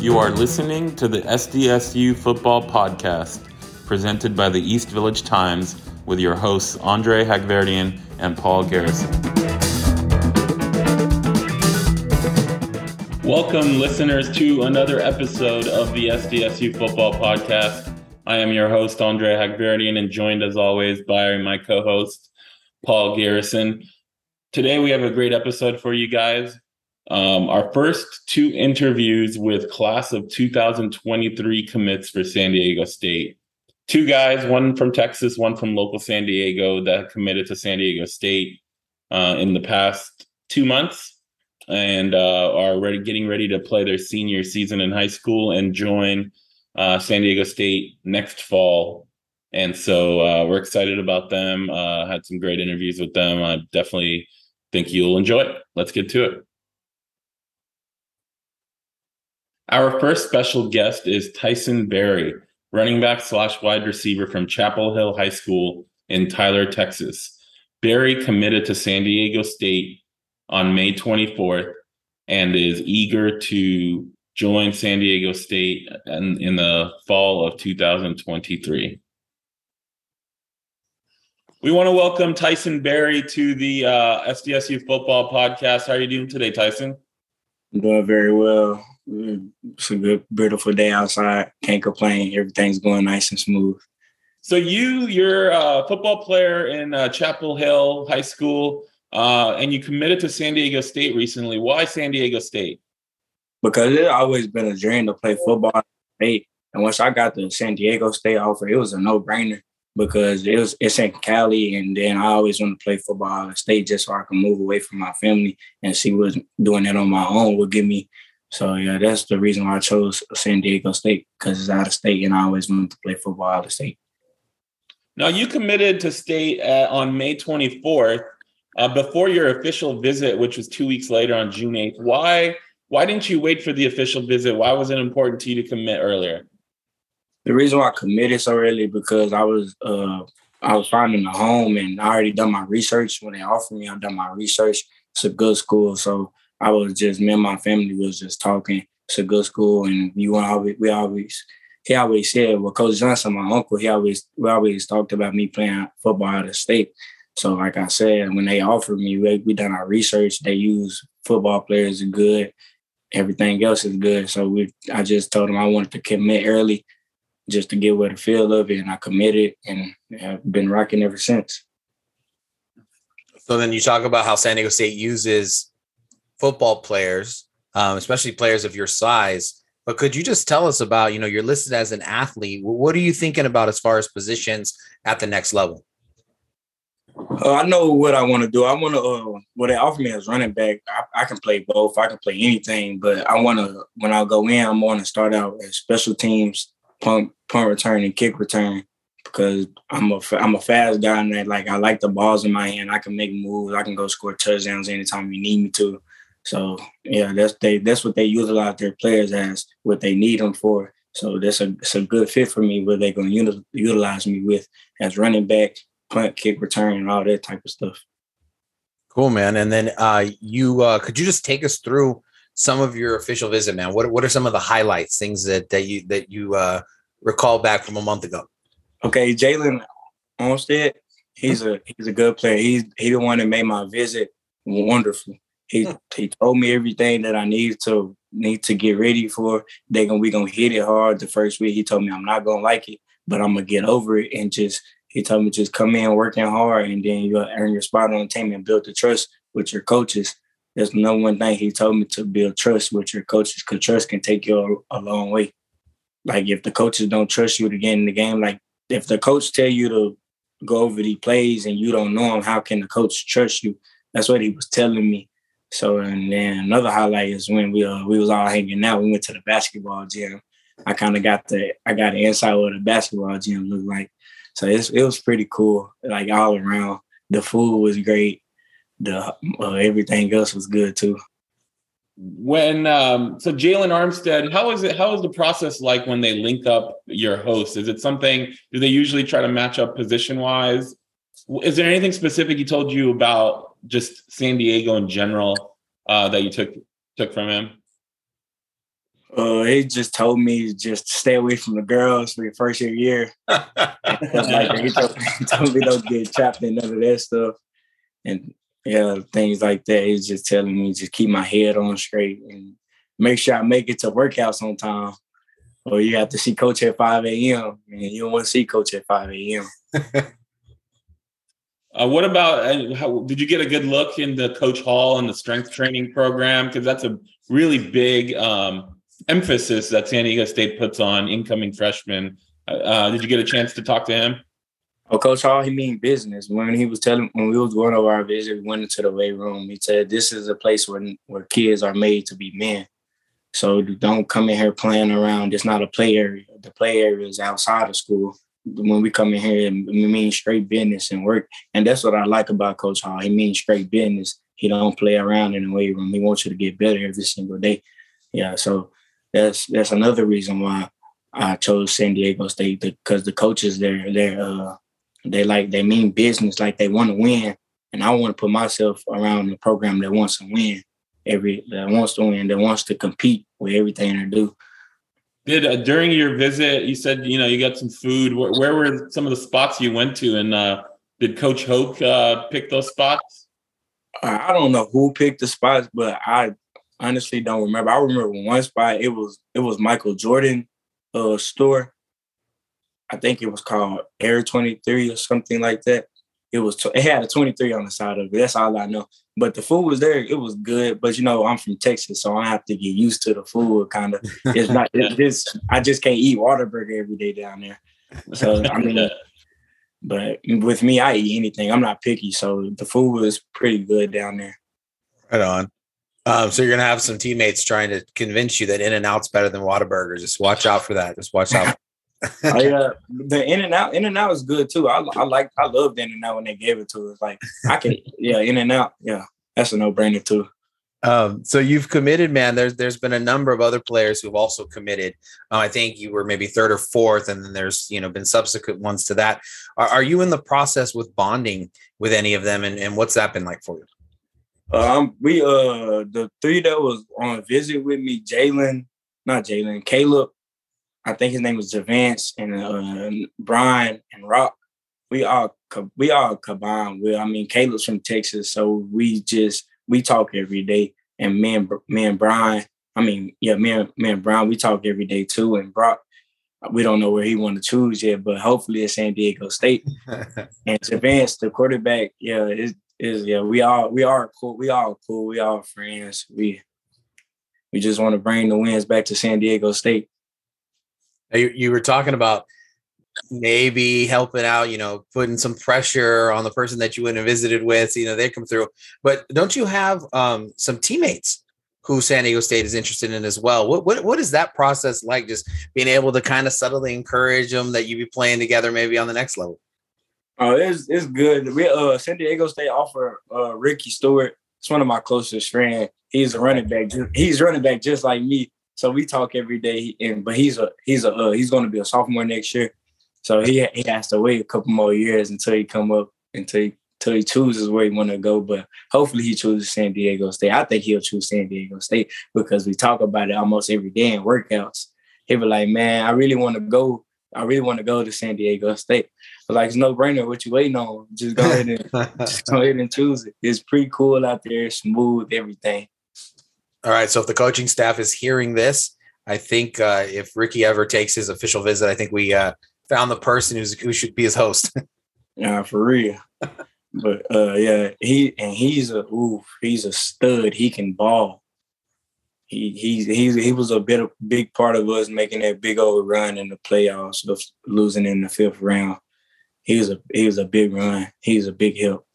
You are listening to the SDSU Football Podcast, presented by the East Village Times with your hosts Andre Hagverdian and Paul Garrison. Welcome, listeners, to another episode of the SDSU Football Podcast. I am your host, Andre Hagverdian, and joined as always by my co-host, Paul Garrison. Today we have a great episode for you guys. Our first two interviews with class of 2023 commits for San Diego State. Two guys, one from Texas, one from local San Diego, that committed to San Diego State in the past 2 months and are getting ready to play their senior season in high school and join San Diego State next fall. And so we're excited about them. Had some great interviews with them. I definitely think you'll enjoy it. Let's get to it. Our first special guest is Tyson Berry, running back / wide receiver from Chapel Hill High School in Tyler, Texas. Berry committed to San Diego State on May 24th and is eager to join San Diego State in the fall of 2023. We want to welcome Tyson Berry to the SDSU Football Podcast. How are you doing today, Tyson? I'm doing very well. It's a good, beautiful day outside. Can't complain. Everything's going nice and smooth. So you're a football player in Chapel Hill High School, and you committed to San Diego State recently. Why San Diego State? Because it always been a dream to play football at state. And once I got the San Diego State offer, it was a no-brainer because it's in Cali, and then I always want to play football at state just so I can move away from my family and see what doing it on my own would give me. So, yeah, that's the reason why I chose San Diego State, because it's out of state, and I always wanted to play football out of state. Now, you committed to state on May 24th before your official visit, which was 2 weeks later on June 8th. Why didn't you wait for the official visit? Why was it important to you to commit earlier? The reason why I committed so early because I was finding a home, and I already done my research. When they offered me, I've done my research. It's a good school, so I was just, me and my family was just talking. It's a good school, and he always said, well, Coach Johnson, my uncle, we always talked about me playing football out of state. So, like I said, when they offered me, we done our research. They use football players are good. Everything else is good. So I just told them I wanted to commit early just to get with the feel of it, and I committed, and I've been rocking ever since. So then you talk about how San Diego State uses football players, especially players of your size. But could you just tell us about, you're listed as an athlete. What are you thinking about as far as positions at the next level? I know what I want to do. I want to, what they offer me as running back, I can play both. I can play anything, but I want to, when I go in, I'm going to start out as special teams, punt return and kick return, because I'm a fast guy, and I like the balls in my hand. I can make moves. I can go score touchdowns anytime you need me to. So, yeah, that's what they utilize their players as, what they need them for. So it's a good fit for me, where they're going to utilize me with as running back, punt, kick, return, and all that type of stuff. Cool, man. And then could you just take us through some of your official visit, man? What are some of the highlights, things that you recall back from a month ago? Okay, Jalen Armstead, he's a good player. He's the one that made my visit wonderful. He told me everything that I need to get ready for. We're gonna hit it hard the first week. He told me I'm not gonna like it, but I'm gonna get over it, and he told me just come in working hard, and then you'll earn your spot on the team and build the trust with your coaches. That's the number one thing he told me, to build trust with your coaches, because trust can take you a long way. Like, if the coaches don't trust you to get in the game, like if the coach tell you to go over the plays and you don't know them, how can the coach trust you? That's what he was telling me. So, and then another highlight is when we was all hanging out, we went to the basketball gym. I kind of got the insight of what a basketball gym looked like. So it was pretty cool, like all around. The food was great. The everything else was good too. When so Jalen Armstead, how is the process like when they link up your hosts? Is it something, do they usually try to match up position wise? Is there anything specific he told you about just San Diego in general that you took from him? He just told me just stay away from the girls for your first year. He told me don't get trapped in none of that stuff. And yeah, things like that. He's just telling me just keep my head on straight and make sure I make it to workouts on time. Or you have to see Coach at 5 a.m. and you don't want to see Coach at 5 a.m. What about, did you get a good look into Coach Hall and the strength training program? Because that's a really big emphasis that San Diego State puts on incoming freshmen. Did you get a chance to talk to him? Oh, Coach Hall, he mean business. When we was going over our vision, we went into the weight room. He said, this is a place where kids are made to be men. So don't come in here playing around. It's not a play area. The play area is outside of school. When we come in here, it means straight business and work. And that's what I like about Coach Hall. He means straight business. He don't play around in the weight room. He wants you to get better every single day. Yeah, so that's another reason why I chose San Diego State, because the coaches there, they mean business, like they want to win, and I want to put myself around the program that wants to win, that wants to compete with everything they do. Did during your visit, you said you got some food. Where were some of the spots you went to, and did Coach Hoke pick those spots? I don't know who picked the spots, but I honestly don't remember. I remember one spot. It was Michael Jordan's store. I think it was called Air 23 or something like that. It had a 23 on the side of it. That's all I know. But the food was there. It was good. But, I'm from Texas, so I have to get used to the food kind of. It's not this. I just can't eat Whataburger every day down there. So, but with me, I eat anything. I'm not picky. So the food was pretty good down there. Right on. So you're going to have some teammates trying to convince you that In-N-Out's better than Whataburger. Just watch out for that. Just watch out. Oh, yeah, the In-N-Out is good too. I loved In-N-Out when they gave it to us. In-N-Out. Yeah, that's a no-brainer too. So you've committed, man. There's been a number of other players who've also committed. I think you were maybe third or fourth, and then there's been subsequent ones to that. Are you in the process with bonding with any of them, and what's that been like for you? The three that was on a visit with me, Caleb. I think his name was Javance and Brian and Rock. We all combined. Caleb's from Texas, so we talk every day. And me and Brian, we talk every day too. And Brock, we don't know where he want to choose yet, but hopefully it's San Diego State. And Javance, the quarterback, we are cool. We all cool. We all friends. We just want to bring the wins back to San Diego State. You were talking about maybe helping out, putting some pressure on the person that you went and visited with, they come through. But don't you have some teammates who San Diego State is interested in as well? What is that process like, just being able to kind of subtly encourage them that you be playing together maybe on the next level? Oh, it's good. We San Diego State offer Ricky Stewart. It's one of my closest friends. He's a running back. He's running back just like me. So we talk every day, but he's going to be a sophomore next year. So he has to wait a couple more years until he chooses where he want to go. But hopefully he chooses San Diego State. I think he'll choose San Diego State because we talk about it almost every day in workouts. He'll be like, man, I really want to go to San Diego State. But it's no brainer. What you waiting on? Just go ahead and choose it. It's pretty cool out there. Smooth, everything. All right. So if the coaching staff is hearing this, I think if Ricky ever takes his official visit, I think we found the person who should be his host. Yeah, for real. But he's a stud. He can ball. He was a big part of us making that big old run in the playoffs, losing in the fifth round. He was a big run. He's a big help.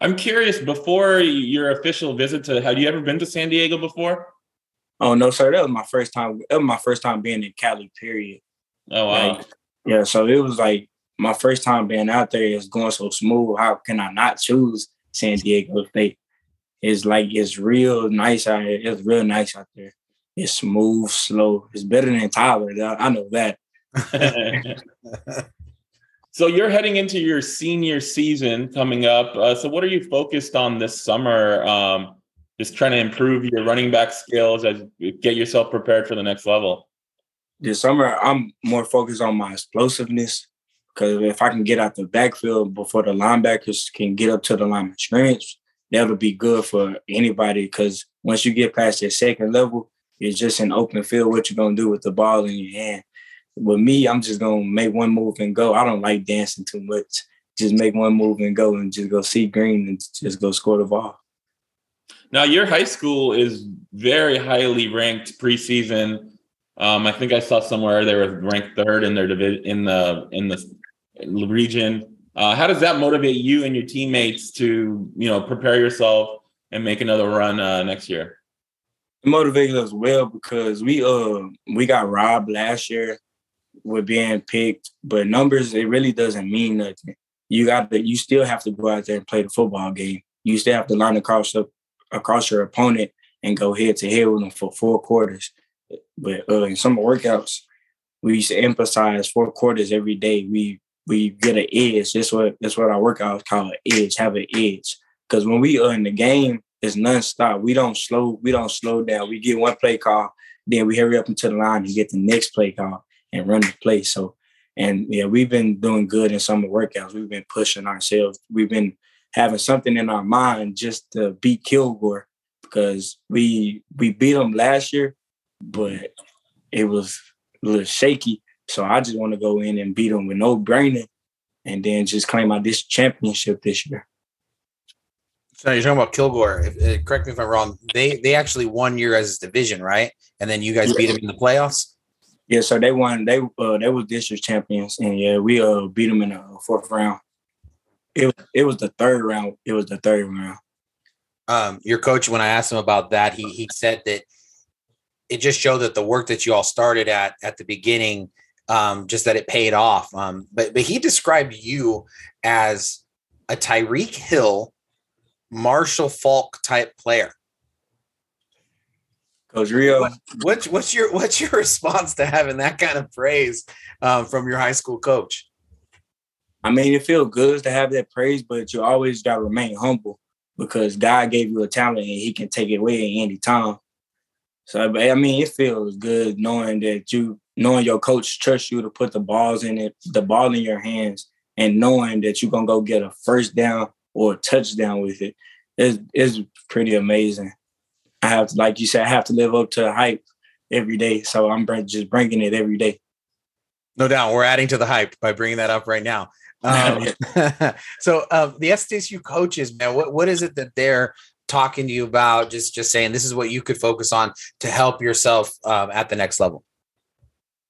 I'm curious, before your official visit have you ever been to San Diego before? Oh, no, sir. That was my first time. That was my first time being in Cali, period. Oh, wow. So it was my first time being out there. It's going so smooth. How can I not choose San Diego State? It's like, it's real nice out here. It's real nice out there. It's smooth, slow. It's better than Tyler. I know that. So you're heading into your senior season coming up. So what are you focused on this summer? Just trying to improve your running back skills as get yourself prepared for the next level. This summer, I'm more focused on my explosiveness, because if I can get out the backfield before the linebackers can get up to the line of scrimmage, that'll be good for anybody, because once you get past that second level, it's just an open field. What you're going to do with the ball in your hand? With me, I'm just going to make one move and go. I don't like dancing too much. Just make one move and go, and just go see green and just go score the ball. Now, your high school is very highly ranked preseason. I think I saw somewhere they were ranked third in their division in the region. How does that motivate you and your teammates to, you know, prepare yourself and make another run next year? It motivated us well, because we got robbed last year with being picked, but numbers, it really doesn't mean nothing. You still have to go out there and play the football game. You still have to line across your opponent and go head to head with them for four quarters. But in some workouts, we used to emphasize four quarters every day. We get an edge. That's what our workouts call an edge. Have an edge, because when we are in the game, it's nonstop. We don't slow down. We get one play call, then we hurry up into the line and get the next play call and run the play. So, and yeah, we've been doing good in summer workouts. We've been pushing ourselves. We've been having something in our mind just to beat Kilgore, because we beat them last year, but it was a little shaky. So I just want to go in and beat them with no brainer, and then just claim out this championship this year. So you're talking about Kilgore. Correct me if I'm wrong. They actually won your guys' division, right? And then you guys beat them in the playoffs? Yeah, so they won. They were district champions, and yeah, we beat them in the fourth round. It was the third round. Your coach, when I asked him about that, he said that it just showed that the work that you all started at the beginning, just that it paid off. But he described you as a Tyreek Hill, Marshall Falk type player. Coach Rio, what's your response to having that kind of praise from your high school coach? I mean, it feels good to have that praise, but you always got to remain humble, because God gave you a talent and he can take it away at any time. So, I mean, it feels good knowing that knowing your coach trusts you to put the ball in your hands, and knowing that you're going to go get a first down or a touchdown with it. It's pretty amazing. Like you said, I have to live up to the hype every day. So I'm just bringing it every day. No doubt. We're adding to the hype by bringing that up right now. So the SDSU coaches, man, what is it that they're talking to you about? Just saying, this is what you could focus on to help yourself at the next level.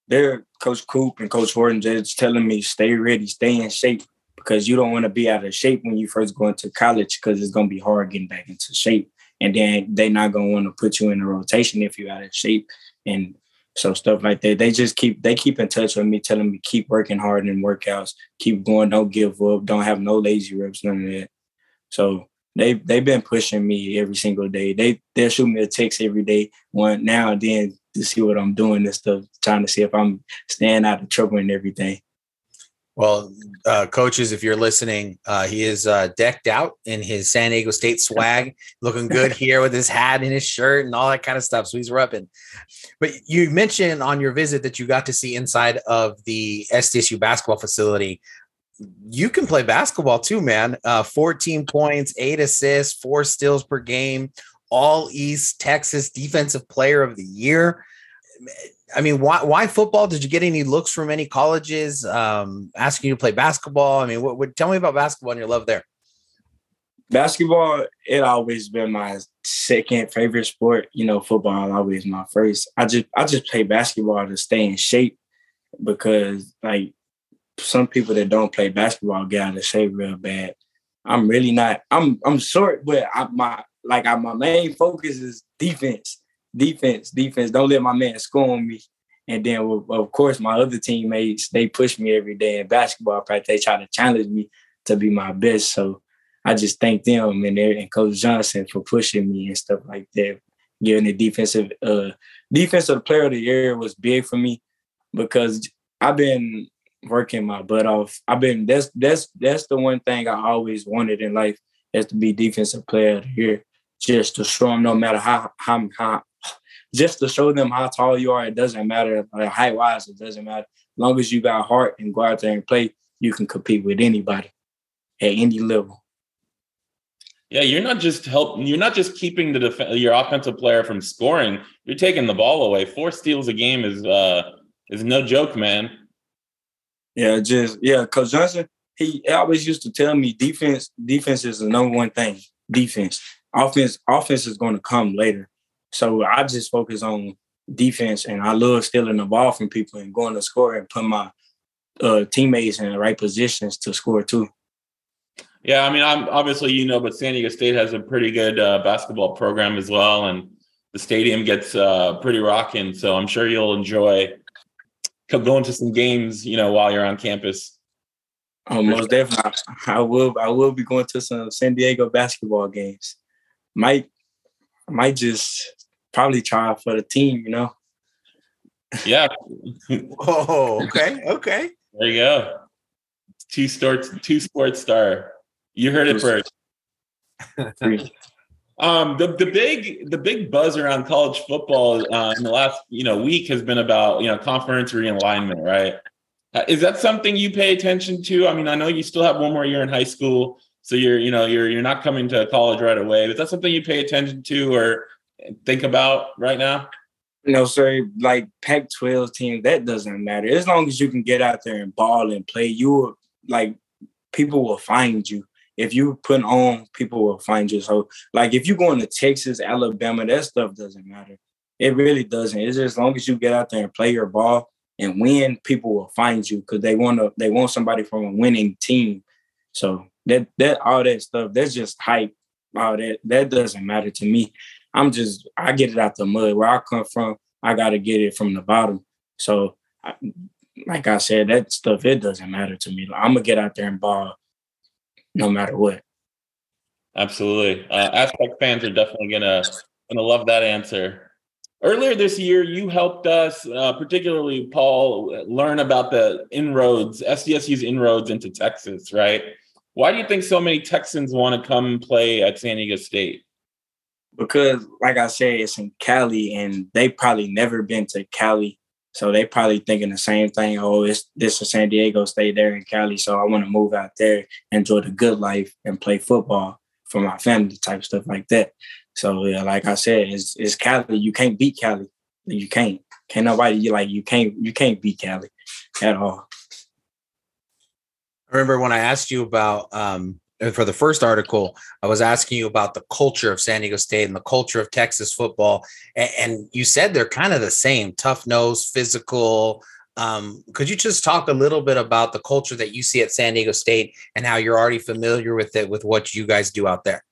They're Coach Coop and Coach Horton just telling me, stay ready, stay in shape, because you don't want to be out of shape when you first go into college, because it's going to be hard getting back into shape. And then they're not going to want to put you in a rotation if you're out of shape. And so stuff like that. They just keep in touch with me, telling me keep working hard in workouts, keep going, don't give up, don't have no lazy reps, none of that. So they've been pushing me every single day. They'll shoot me a text every day, one now and then, to see what I'm doing and stuff, trying to see if I'm staying out of trouble and everything. Well, coaches, if you're listening, he is decked out in his San Diego State swag, looking good here with his hat and his shirt and all that kind of stuff. So he's repping. But you mentioned on your visit that you got to see inside of the SDSU basketball facility. You can play basketball too, man. 14 points, 8 assists, 4 steals per game, all East Texas Defensive Player of the Year. I mean, why football? Did you get any looks from any colleges asking you to play basketball? I mean, tell me about basketball and your love there. Basketball, it always been my second favorite sport. You know, football always my first. I just play basketball to stay in shape, because like some people that don't play basketball get out of shape real bad. I'm really not. I'm short, but my main focus is defense. Defense. Don't let my man score on me. And then, of course, my other teammates, they push me every day in basketball practice. They try to challenge me to be my best. So I just thank them and Coach Johnson for pushing me and stuff like that. Getting the defensive player of the year was big for me because I've been working my butt off. That's the one thing I always wanted in life, is to be defensive player of the year. Just to show them, no matter how just to show them how tall you are. It doesn't matter, like, height wise. It doesn't matter. As long as you got heart and go out there and play, you can compete with anybody at any level. Yeah, you're not just keeping your offensive player from scoring. You're taking the ball away. 4 steals a game is no joke, man. Yeah, Coach Johnson, he always used to tell me defense is the number one thing. Defense. Offense is going to come later. So I just focus on defense, and I love stealing the ball from people and going to score and put my teammates in the right positions to score too. Yeah, I mean, but San Diego State has a pretty good basketball program as well, and the stadium gets pretty rocking. So I'm sure you'll enjoy going to some games, while you're on campus. Oh, most definitely, I will be going to some San Diego basketball games. Might just probably try for the team, Yeah. Oh, okay. There you go. Two sports star. You heard it first. The big buzz around college football in the last week has been about conference realignment, right? Is that something you pay attention to? I mean, I know you still have one more year in high school, so you're not coming to college right away. But is that something you pay attention to or think about right now? No, sir. Like Pac-12 team, that doesn't matter. As long as you can get out there and ball and play, people will find you. If you put on, people will find you. So, if you're going to Texas, Alabama, that stuff doesn't matter. It really doesn't. It's just as long as you get out there and play your ball and win, people will find you because they want somebody from a winning team. So that all that stuff, that's just hype. All that doesn't matter to me. I get it out the mud. Where I come from, I got to get it from the bottom. So, like I said, that stuff, it doesn't matter to me. I'm going to get out there and ball no matter what. Absolutely. Aztec fans are definitely going to love that answer. Earlier this year, you helped us, particularly Paul, learn about SDSU's inroads into Texas, right? Why do you think so many Texans want to come play at San Diego State? Because, like I said, it's in Cali, and they probably never been to Cali. So they probably thinking the same thing. Oh, this is San Diego State there in Cali, so I want to move out there, enjoy the good life, and play football for my family type stuff like that. So, yeah, like I said, it's Cali. You can't beat Cali. You can't. Can't nobody, you can't beat Cali at all. I remember when I asked you about for the first article, I was asking you about the culture of San Diego State and the culture of Texas football. And you said they're kind of the same, tough nose, physical. Could you just talk a little bit about the culture that you see at San Diego State and how you're already familiar with it, with what you guys do out there?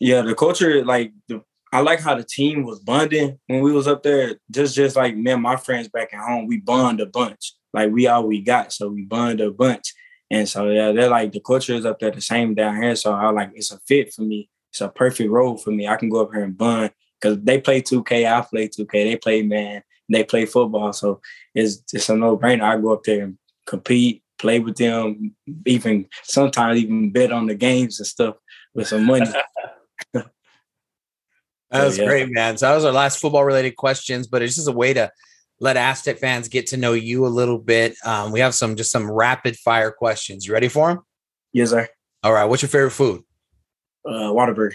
Yeah, the culture, I like how the team was bonding when we was up there. Just like me and my friends back at home, we bond a bunch. Like, we all we got, so we bond a bunch. And so, yeah, they're like, the culture is up there the same down here. So I it's a fit for me. It's a perfect role for me. I can go up here and bun because they play 2K. I play 2K. They play man. They play football. So it's a no-brainer. I go up there and compete, play with them, even sometimes even bet on the games and stuff with some money. That was great, man. So that was our last football-related questions, but it's just a way to let Aztec fans get to know you a little bit. We have some rapid fire questions. You ready for them? Yes, sir. All right. What's your favorite food? Whataburger.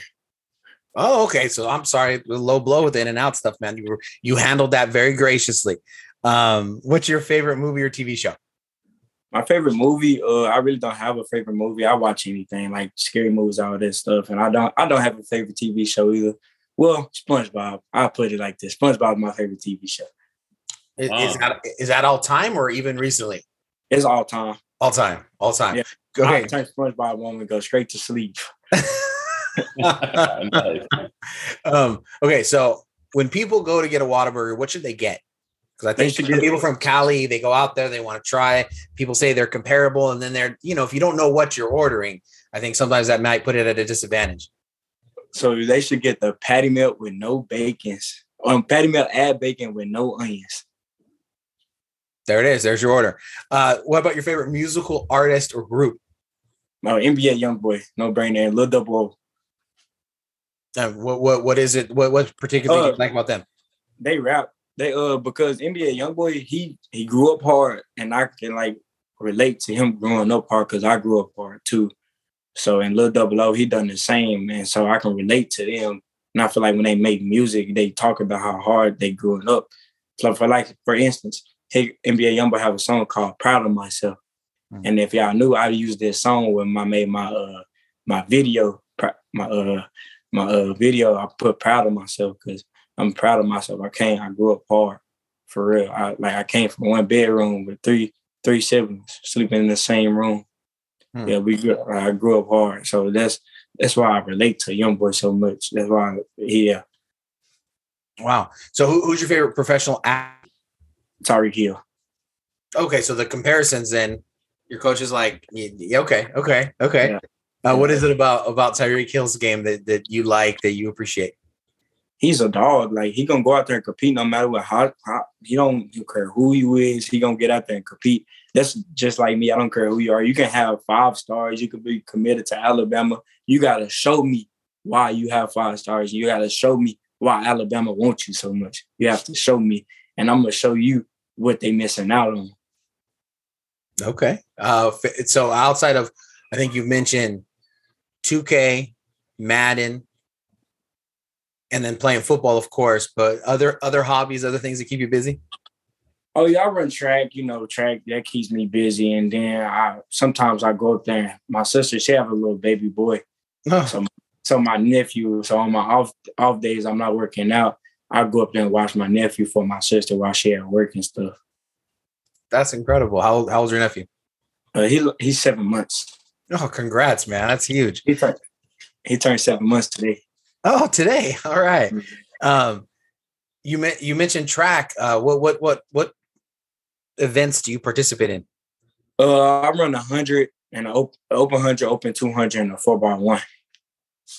Oh, okay. So I'm sorry. Low blow with the In-N-Out stuff, man. You handled that very graciously. What's your favorite movie or TV show? My favorite movie. I really don't have a favorite movie. I watch anything, like scary movies, all that stuff. And I don't have a favorite TV show either. Well, SpongeBob. I'll put it like this. SpongeBob is my favorite TV show. Is that all time or even recently? It's all time. All time. Yeah. Go ahead. I turn SpongeBob on and go straight to sleep. Okay, so when people go to get a Whataburger, what should they get? Because I think people from Cali, they go out there, they want to try. People say they're comparable, and then they're, you know, if you don't know what you're ordering, I think sometimes that might put it at a disadvantage. So they should get the patty melt with no bacons. Patty melt, add bacon with no onions. There it is. There's your order. What about your favorite musical artist or group? No, NBA Youngboy, no brainer. Lil Double O. What is it? What particularly do you like about them? They rap. They because NBA Youngboy, he grew up hard, and I can like relate to him growing up hard because I grew up hard too. So, and Lil Double O, he done the same, and so I can relate to them. And I feel like when they make music, they talk about how hard they growing up. So for instance, hey, NBA Youngboy have a song called "Proud of Myself," and if y'all knew, I'd use this song when I made my video. I put "Proud of Myself" because I'm proud of myself. I grew up hard, for real. I came from one bedroom with three siblings sleeping in the same room. Yeah, I grew up hard, so that's why I relate to Youngboy so much. That's why, yeah. Wow. So who's your favorite professional athlete? Tyreek Hill. Okay, so the comparisons then, your coach is like, yeah, okay. Yeah. What is it about Tyreek Hill's game that you like, that you appreciate? He's a dog. Like, he gonna go out there and compete no matter what. He don't care who you is. He gonna get out there and compete. That's just like me. I don't care who you are. You can have 5 stars. You could be committed to Alabama. You got to show me why you have 5 stars. You got to show me why Alabama wants you so much. You have to show me, and I'm going to show you what they missing out on. Okay. So outside of, I think you mentioned 2K, Madden, and then playing football, of course, but other hobbies, other things that keep you busy? Oh, yeah, I run track, track, that keeps me busy. And then sometimes I go up there. My sister, she have a little baby boy. Oh. So my nephew, so on my off days, I'm not working out. I go up there and watch my nephew for my sister while she at work and stuff. That's incredible. How old's your nephew? He's 7 months. Oh, congrats, man. That's huge. He turned 7 months today. Oh, today. All right. You mentioned track. What events do you participate in? I run 100 and open 100, open 200, and a 4x1.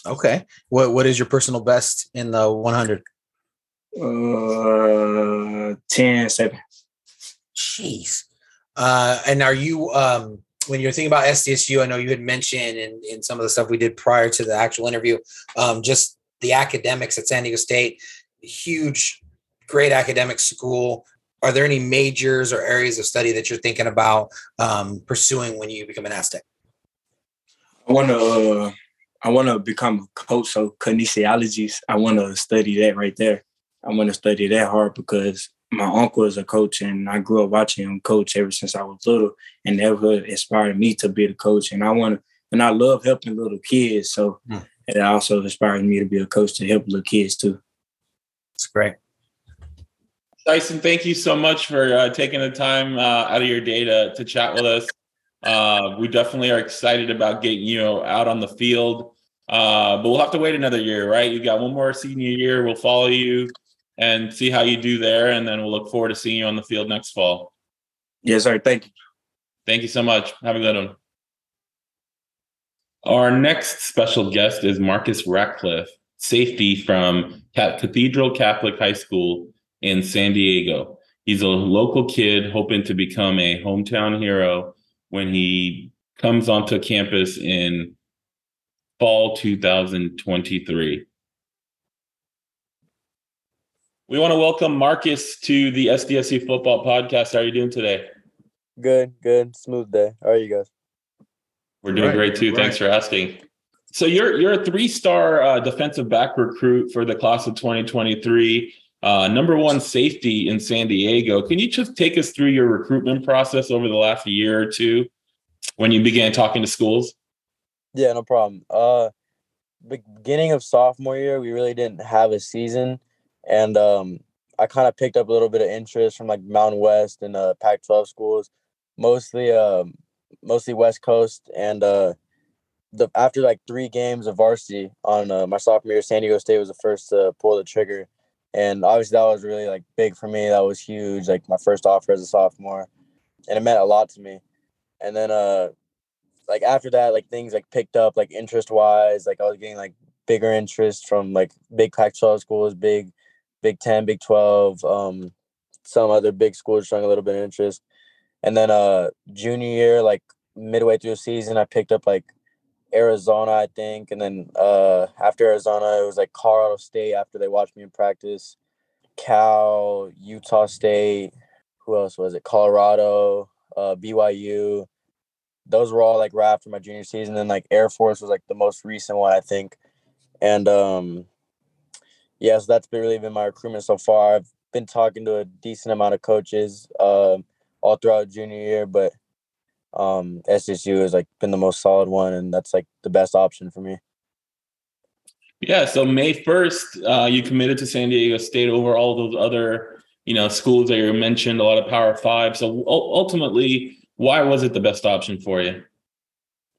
Okay. What is your personal best in the 100? 10-7. Jeez. And are you when you're thinking about SDSU? I know you had mentioned in some of the stuff we did prior to the actual interview, just the academics at San Diego State. Huge, great academic school. Are there any majors or areas of study that you're thinking about pursuing when you become an Aztec? I want to become a coach, so kinesiology. I want to study that right there. I want to study that hard because my uncle is a coach, and I grew up watching him coach ever since I was little, and that inspired me to be the coach. And I love helping little kids, so it also inspired me to be a coach to help little kids too. It's great. Tyson, thank you so much for taking the time out of your day to chat with us. We definitely are excited about getting you out on the field, but we'll have to wait another year, right? You got one more senior year. We'll follow you and see how you do there, and then we'll look forward to seeing you on the field next fall. Yes, sir. Thank you. Thank you so much. Have a good one. Our next special guest is Marcus Ratcliffe, safety from Cathedral Catholic High School in San Diego. He's a local kid hoping to become a hometown hero when he comes onto campus in fall 2023. We want to welcome Marcus to the SDSU Football Podcast. How are you doing today? Good. Smooth day. How are you guys? We're doing great too. Thanks for asking. So you're a 3-star defensive back recruit for the class of 2023, #1 safety in San Diego. Can you just take us through your recruitment process over the last year or two when you began talking to schools? Yeah, no problem. Beginning of sophomore year, we really didn't have a season, and I kind of picked up a little bit of interest from like Mountain West and Pac-12 schools, mostly West Coast, and after 3 games of varsity on my sophomore year, San Diego State was the first to pull the trigger. And obviously that was really like big for me. That was huge. Like my first offer as a sophomore, and it meant a lot to me. And then like after that, like things like picked up, like interest wise, like I was getting like bigger interest from like big Pac-12 schools, big Big 10, Big 12, some other big schools showing a little bit of interest. And then junior year, like midway through the season, I picked up like Arizona, I think. And then after Arizona, it was like Colorado State after they watched me in practice, Cal, Utah State. Who else was it? Colorado, BYU. Those were all like right after my junior season. And like Air Force was like the most recent one, I think. And yeah, so that's been really been my recruitment so far. I've been talking to a decent amount of coaches all throughout junior year, but SDSU has like been the most solid one, and that's like the best option for me. Yeah, so May 1st, you committed to San Diego State over all those other, you know, schools that you mentioned, a lot of Power Five. So ultimately, why was it the best option for you?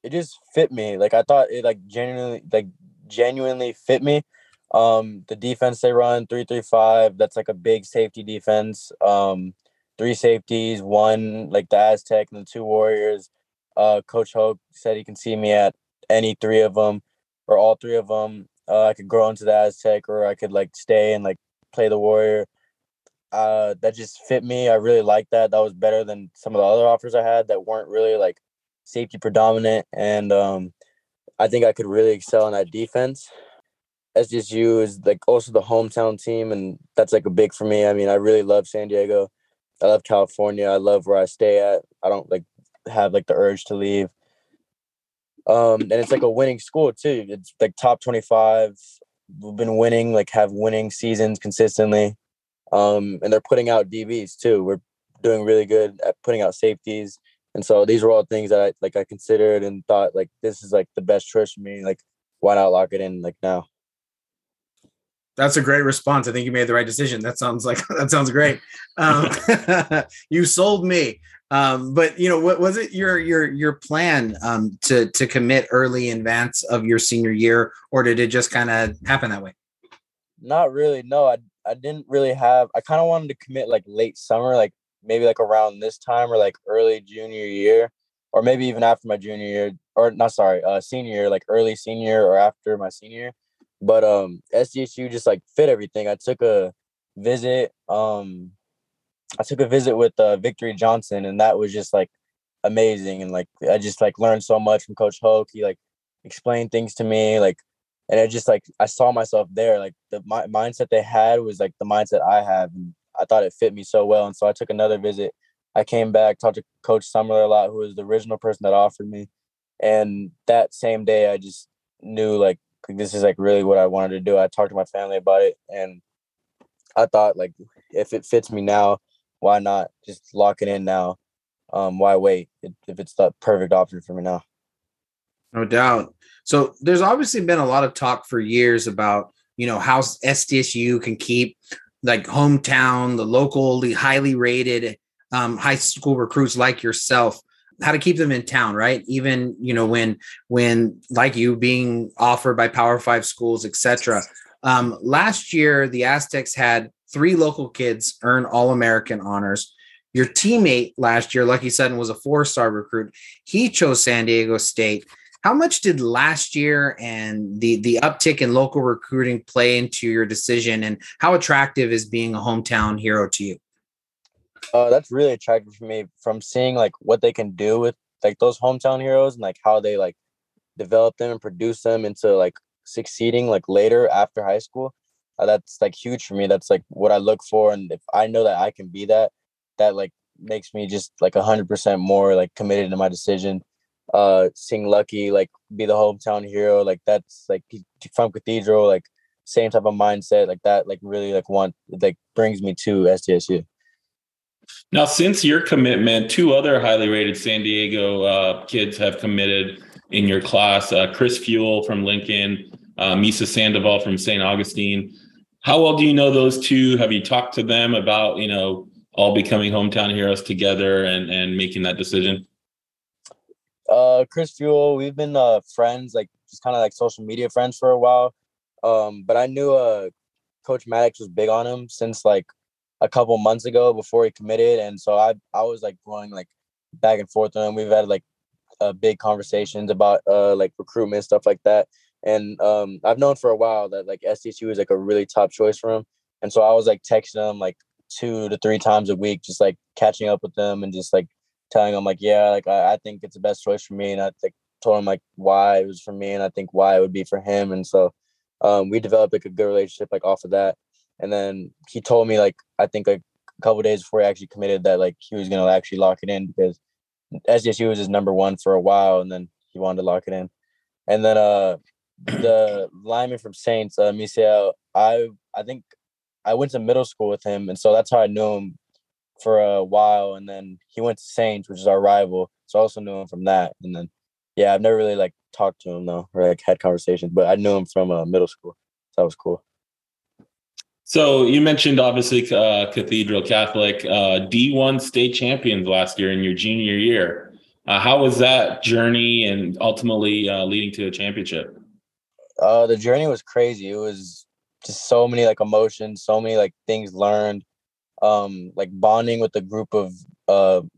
It just fit me. Like I thought it genuinely fit me. The defense they run 3-3-5, that's like a big safety defense. Three safeties, one like the Aztec and the two Warriors. Coach Hoke said he can see me at any three of them or all three of them. I could grow into the Aztec, or I could like stay and like play the Warrior. That just fit me. I really liked that. That was better than some of the other offers I had that weren't really like safety predominant. And I think I could really excel in that defense. SDSU is like also the hometown team, and that's like a big for me. I mean, I really love San Diego. I love California. I love where I stay at. I don't like have like the urge to leave. And it's like a winning school too. It's like top 25. We've been winning, like have winning seasons consistently. And they're putting out DBs too. We're doing really good at putting out safeties. And so these were all things that I considered and thought like this is like the best choice for me. Like why not lock it in like now? That's a great response. I think you made the right decision. That sounds great. You sold me. But you know, what was it your plan to commit early in advance of your senior year, or did it just kind of happen that way? Not really. No, I didn't really have. I kind of wanted to commit like late summer, like maybe like around this time, or like early junior year, or maybe even after my junior year, or not sorry, senior year, like early senior or after my senior year. But SDSU just like fit everything. I took a visit. With Victory Johnson, and that was just like amazing. And like I just like learned so much from Coach Hoke. He like explained things to me. Like, and I just like I saw myself there. Like the mindset they had was like the mindset I have, and I thought it fit me so well. And so I took another visit. I came back, talked to Coach Summerlin a lot, who was the original person that offered me. And that same day, I just knew like, this is like really what I wanted to do. I talked to my family about it, and I thought like, if it fits me now, why not just lock it in now? Why wait if it's the perfect option for me now? No doubt. So there's obviously been a lot of talk for years about, you know, how SDSU can keep like hometown, the locally highly rated high school recruits like yourself, how to keep them in town, right? Even, you know, when like you being offered by Power Five schools, etc. Last year, the Aztecs had 3 local kids earn All-American honors. Your teammate last year, Lucky Sutton, was a 4-star recruit. He chose San Diego State. How much did last year and the uptick in local recruiting play into your decision, and how attractive is being a hometown hero to you? That's really attractive for me, from seeing like what they can do with like those hometown heroes and like how they like develop them and produce them into like succeeding like later after high school. That's like huge for me. That's like what I look for. And if I know that I can be that like makes me just like 100% more like committed to my decision. Seeing Lucky like be the hometown hero, like that's like he's from Cathedral, like same type of mindset like that, like really like brings me to SDSU. Now, since your commitment, 2 other highly rated San Diego kids have committed in your class, Chris Fuel from Lincoln, Misa Sandoval from St. Augustine. How well do you know those 2? Have you talked to them about, you know, all becoming hometown heroes together and making that decision? Chris Fuel, we've been friends, like just kind of like social media friends for a while. But I knew Coach Maddox was big on him since like a couple months ago before he committed. And so I was like going like back and forth on him. We've had like big conversations about like recruitment and stuff like that. And I've known for a while that like SDSU is like a really top choice for him. And so I was like texting him like 2 to 3 times a week, just like catching up with them and just like telling them like, yeah, like I think it's the best choice for me. And I like told him like why it was for me and I think why it would be for him. And so we developed like a good relationship like off of that. And then he told me like, I think like a couple of days before he actually committed that like he was going to actually lock it in because SDSU was his number one for a while. And then he wanted to lock it in. And then the lineman from Saints, Misael, I think I went to middle school with him, and so that's how I knew him for a while. And then he went to Saints, which is our rival, so I also knew him from that. And then, yeah, I've never really like talked to him though, or like had conversations, but I knew him from middle school, so that was cool. So you mentioned obviously Cathedral Catholic, D1 state champions last year in your junior year. How was that journey, and ultimately leading to a championship? The journey was crazy. It was just so many like emotions, so many like things learned, like bonding with a group of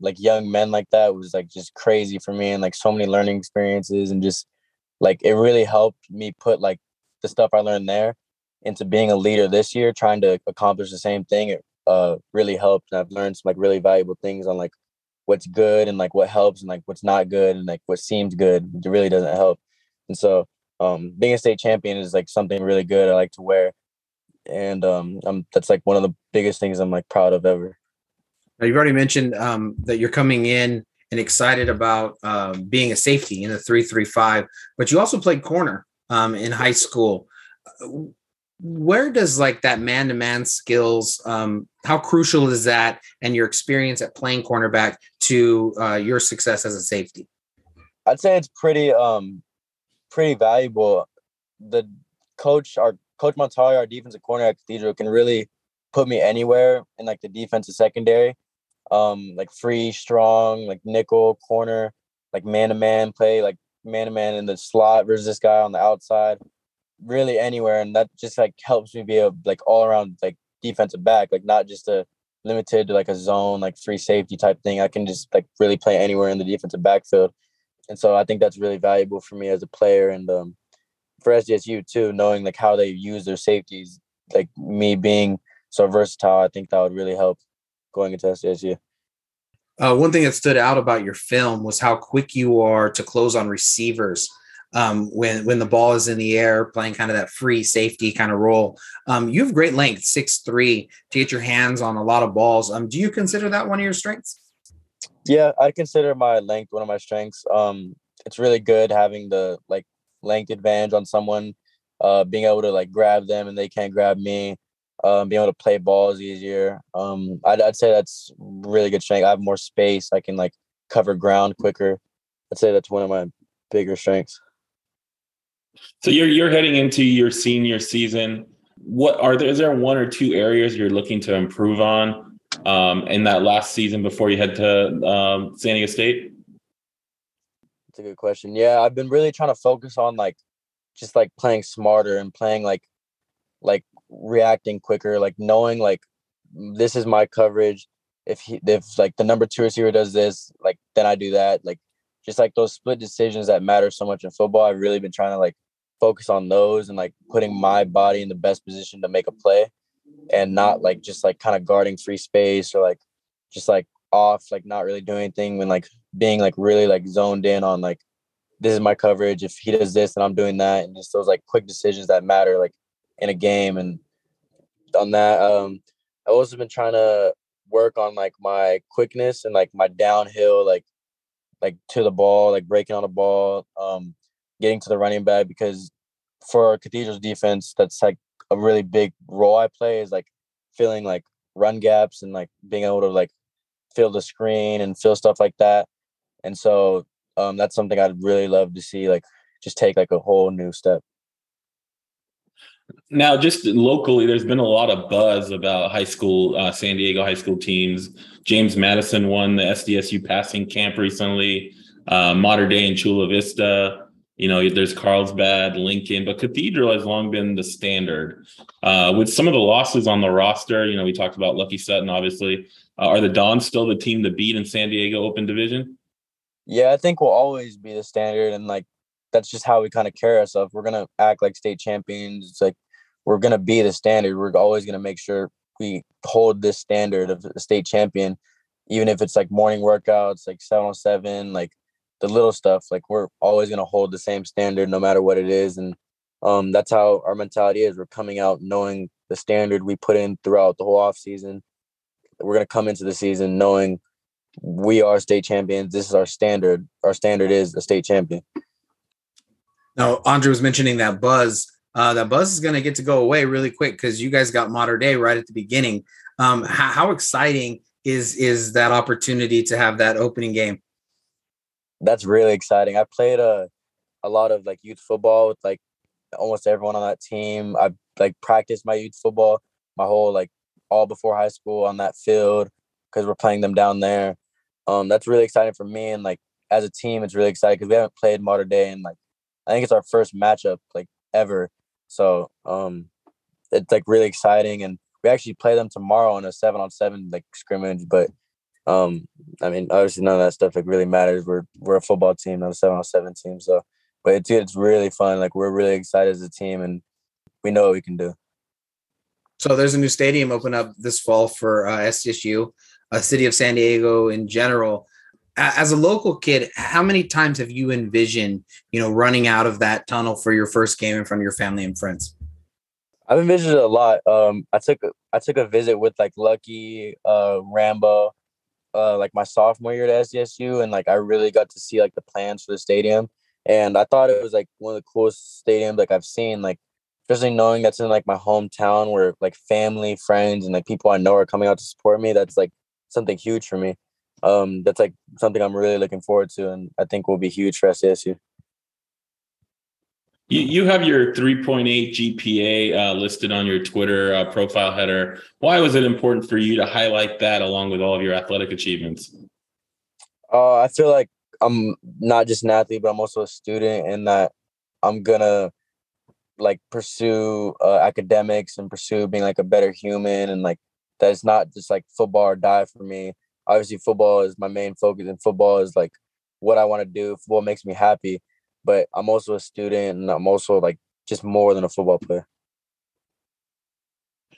like young men like that was like just crazy for me, and like so many learning experiences, and just like it really helped me put like the stuff I learned there into being a leader this year, trying to accomplish the same thing. It really helped, and I've learned some like really valuable things on like what's good and like what helps and like what's not good and like what seems good it really doesn't help. And so being a state champion is like something really good I like to wear, and that's like one of the biggest things I'm like proud of ever. Now, you've already mentioned that you're coming in and excited about being a safety in the 3-3-5, but you also played corner in high school. Where does like that man-to-man skills, how crucial is that, and your experience at playing cornerback to your success as a safety? I'd say it's pretty valuable. The coach, Coach Montali, our defensive corner at Cathedral, can really put me anywhere in like the defensive secondary, like free, strong, like nickel, corner, like man-to-man play, like man-to-man in the slot versus this guy on the outside, really anywhere. And that just like helps me be a like all-around like defensive back, like not just a limited to like a zone, like free safety type thing. I can just like really play anywhere in the defensive backfield. And so I think that's really valuable for me as a player, and for SDSU too, knowing like how they use their safeties, like me being so versatile, I think that would really help going into SDSU. One thing that stood out about your film was how quick you are to close on receivers when the ball is in the air, playing kind of that free safety kind of role. You have great length, 6'3", to get your hands on a lot of balls. Do you consider that one of your strengths? Yeah, I consider my length one of my strengths. It's really good having the like length advantage on someone, being able to like grab them and they can't grab me, being able to play balls easier. I'd say that's really good strength. I have more space. I can like cover ground quicker. I'd say that's one of my bigger strengths. So you're heading into your senior season. Is there one or two areas you're looking to improve on in that last season before you head to San Diego State? That's a good question. Yeah, I've been really trying to focus on like just like playing smarter and playing like reacting quicker, like knowing like this is my coverage. If like the number 2 receiver does this, like then I do that. Like just like those split decisions that matter so much in football. I've really been trying to like focus on those and like putting my body in the best position to make a play, and not like just like kind of guarding free space or like just like off, like not really doing anything, when like being like really like zoned in on like this is my coverage. If he does this, then I'm doing that. And just those like quick decisions that matter like in a game. And on that, I've also been trying to work on like my quickness and like my downhill, like to the ball, like breaking on a ball, getting to the running back, because for Cathedral's defense, that's like a really big role I play, is like filling like run gaps and like being able to like fill the screen and fill stuff like that. And so that's something I'd really love to see, like just take like a whole new step. Now, just locally, there's been a lot of buzz about high school, San Diego high school teams. James Madison won the SDSU passing camp recently, Modern Day in Chula Vista. You know, there's Carlsbad, Lincoln, but Cathedral has long been the standard. With some of the losses on the roster, you know, we talked about Lucky Sutton, obviously. Are the Dons still the team to beat in San Diego Open Division? Yeah, I think we'll always be the standard, and, like, that's just how we kind of carry ourselves. We're going to act like state champions. It's like we're going to be the standard. We're always going to make sure we hold this standard of a state champion, even if it's, like, morning workouts, like 7-on-7, like, the little stuff, like we're always going to hold the same standard no matter what it is. And that's how our mentality is. We're coming out knowing the standard we put in throughout the whole off season. We're going to come into the season knowing we are state champions. This is our standard. Our standard is a state champion. Now, Andre was mentioning that buzz. That buzz is going to get to go away really quick because you guys got Modern Day right at the beginning. How exciting is that opportunity to have that opening game? That's really exciting. I played a lot of like youth football with like almost everyone on that team. I like practiced my youth football my whole like all before high school on that field because we're playing them down there. That's really exciting for me, and like as a team, it's really exciting because we haven't played Modern Day, and like I think it's our first matchup like ever. So it's like really exciting, and we actually play them tomorrow in a 7-on-7 like scrimmage, but. I mean, obviously none of that stuff like really matters. We're a football team, not a 7-on-7 team. So, but it's really fun. Like we're really excited as a team, and we know what we can do. So there's a new stadium open up this fall for SDSU, city of San Diego in general. As a local kid, how many times have you envisioned, you know, running out of that tunnel for your first game in front of your family and friends? I've envisioned it a lot. I took a visit with like Lucky Rambo. Like my sophomore year at SDSU, and like I really got to see like the plans for the stadium, and I thought it was like one of the coolest stadiums like I've seen, like especially knowing that's in like my hometown where like family, friends, and like people I know are coming out to support me. That's like something huge for me. That's like something I'm really looking forward to, and I think will be huge for SDSU. You have your 3.8 GPA listed on your Twitter profile header. Why was it important for you to highlight that along with all of your athletic achievements? I feel like I'm not just an athlete, but I'm also a student, and that I'm going to like pursue academics and pursue being like a better human, and like that it's not just like football or die for me. Obviously, football is my main focus, and football is like what I want to do. Football makes me happy. But I'm also a student, and I'm also like just more than a football player.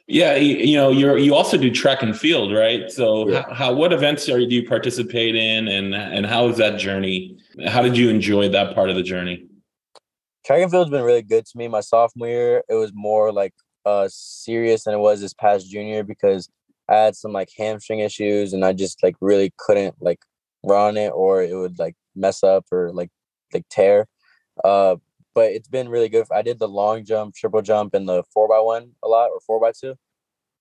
Yeah, you know, you also do track and field, right? So yeah. How what events do you participate in, and how is that journey? How did you enjoy that part of the journey? Track and field's been really good to me. My sophomore year, it was more like serious than it was this past junior because I had some like hamstring issues, and I just like really couldn't like run it, or it would like mess up or like tear. But it's been really good. I did the long jump, triple jump, and the 4x1 a lot, or 4x2.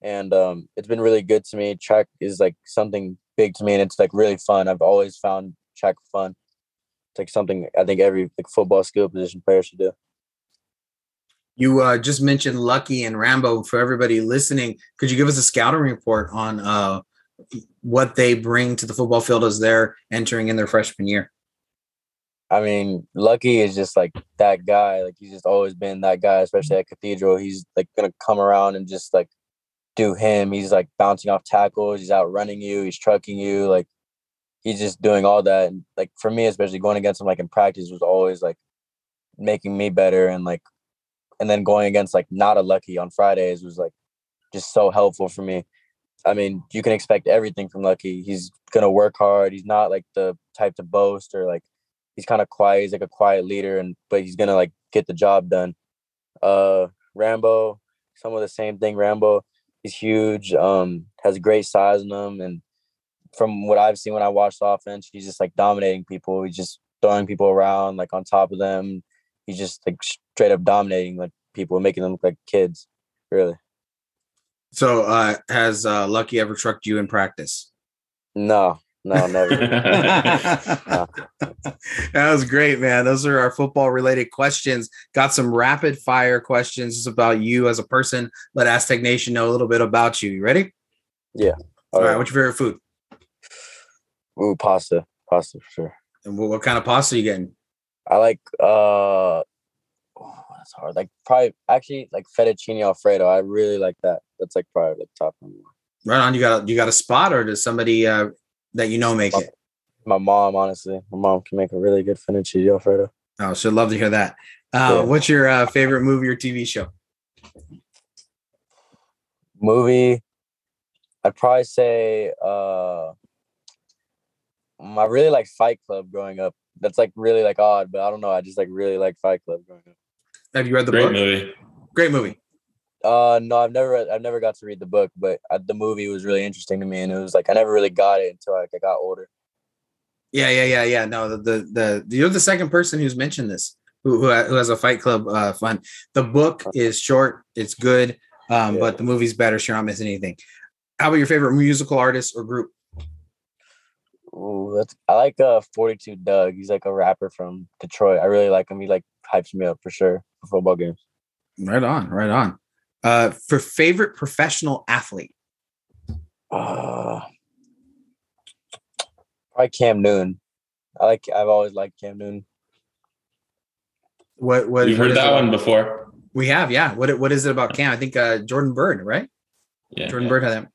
And it's been really good to me. Track is like something big to me, and it's like really fun. I've always found track fun. It's like something I think every like football skill position player should do. You just mentioned Lucky and Rambo. For everybody listening, could you give us a scouting report on what they bring to the football field as they're entering in their freshman year? I mean, Lucky is just like that guy. Like he's just always been that guy, especially at Cathedral. He's like going to come around and just like do him. He's like bouncing off tackles. He's outrunning you. He's trucking you. Like he's just doing all that. And like for me, especially going against him, like in practice was always like making me better. And like, and then going against like not a Lucky on Fridays was like just so helpful for me. I mean, you can expect everything from Lucky. He's going to work hard. He's not like the type to boast or like, he's kind of quiet. He's like a quiet leader, but he's going to like get the job done. Rambo, some of the same thing. Rambo is huge, has great size in him. And from what I've seen when I watched the offense, he's just like dominating people. He's just throwing people around, like on top of them. He's just like straight up dominating like people, making them look like kids, really. So has Lucky ever trucked you in practice? No, never. No. That was great, man. Those are our football-related questions. Got some rapid-fire questions just about you as a person. Let Aztec Nation know a little bit about you. You ready? Yeah. All right. What's your favorite food? Ooh, pasta for sure. And what kind of pasta are you getting? I like that's hard. Like probably actually like fettuccine alfredo. I really like that. That's like probably like top number one. Right on. You got a spot, or does somebody that you know make it? My mom, honestly. My mom can make a really good fettuccine alfredo. Oh, she'd love to hear that. Yeah. What's your favorite movie or TV show? Movie, I'd probably say I really like Fight Club growing up. That's like really like odd, but I don't know. I just like really like Fight Club growing up. Have you read the book? Great movie. No, I've never got to read the book, but the movie was really interesting to me, and it was like I never really got it until I got older. Yeah. No, you're the second person who's mentioned this who has a Fight Club fun. The book is short, it's good, but the movie's better. So you're not missing anything. How about your favorite musical artist or group? Ooh, I like 42 Doug. He's like a rapper from Detroit. I really like him. He like hypes me up for sure for football games. Right on. For favorite professional athlete? Probably Cam Newton. I've always liked Cam Newton. What you've heard that one before? We have, yeah. What is it about Cam? I think Jordan Bird, right? Yeah, Jordan Bird had that.